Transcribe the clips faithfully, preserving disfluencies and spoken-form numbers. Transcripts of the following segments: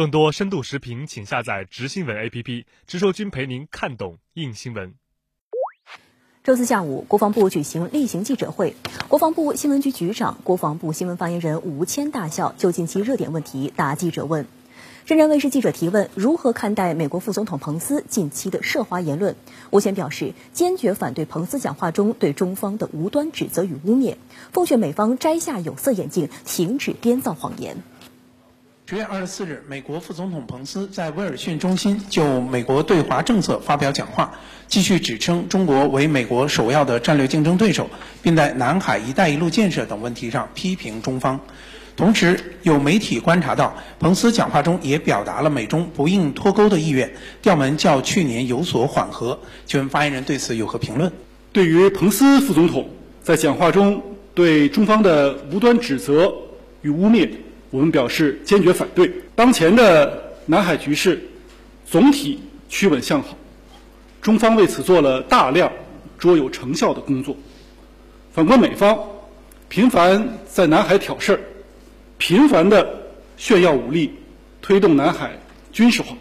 更多深度时评，请下载直新闻 A P P， 直说君陪您看懂硬新闻。周四下午，国防部举行例行记者会，国防部新闻局局长、国防部新闻发言人吴谦大校就近期热点问题答记者问。深圳卫视记者提问：如何看待美国副总统彭斯近期的涉华言论？吴谦表示，坚决反对彭斯讲话中对中方的无端指责与污蔑，奉劝美方摘下有色眼镜，停止编造谎言。十月二十四日，美国副总统彭斯在威尔逊中心就美国对华政策发表讲话，继续指称中国为美国首要的战略竞争对手，并在南海“一带一路”建设等问题上批评中方。同时，有媒体观察到，彭斯讲话中也表达了美中不应脱钩的意愿，调门较去年有所缓和。请问发言人对此有何评论？对于彭斯副总统在讲话中对中方的无端指责与污蔑，我们表示坚决反对。当前的南海局势总体趋稳向好，中方为此做了大量卓有成效的工作。反观美方，频繁在南海挑事儿，频繁的炫耀武力，推动南海军事化。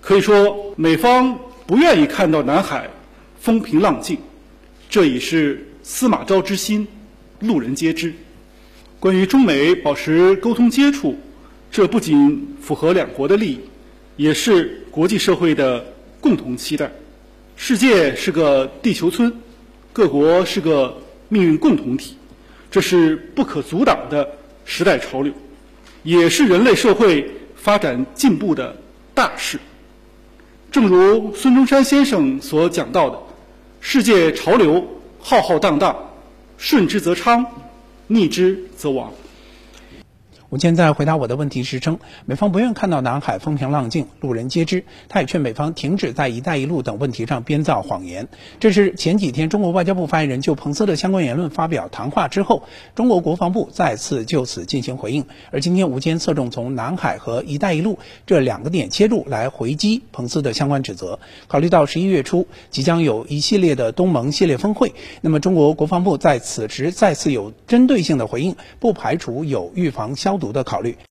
可以说，美方不愿意看到南海风平浪静，这已是司马昭之心，路人皆知。关于中美保持沟通接触，这不仅符合两国的利益，也是国际社会的共同期待。世界是个地球村，各国是个命运共同体，这是不可阻挡的时代潮流，也是人类社会发展进步的大势。正如孙中山先生所讲到的，世界潮流浩浩荡荡，顺之则昌，逆之则亡。吴谦在回答我的问题时称，美方不愿看到南海风平浪静，路人皆知。他也劝美方停止在“一带一路”等问题上编造谎言。这是前几天中国外交部发言人就彭斯的相关言论发表谈话之后，中国国防部再次就此进行回应。而今天，吴谦侧重从南海和“一带一路”这两个点切入来回击彭斯的相关指责。考虑到十一月初即将有一系列的东盟系列峰会，那么中国国防部在此时再次有针对性的回应，不排除有预防消毒的考虑。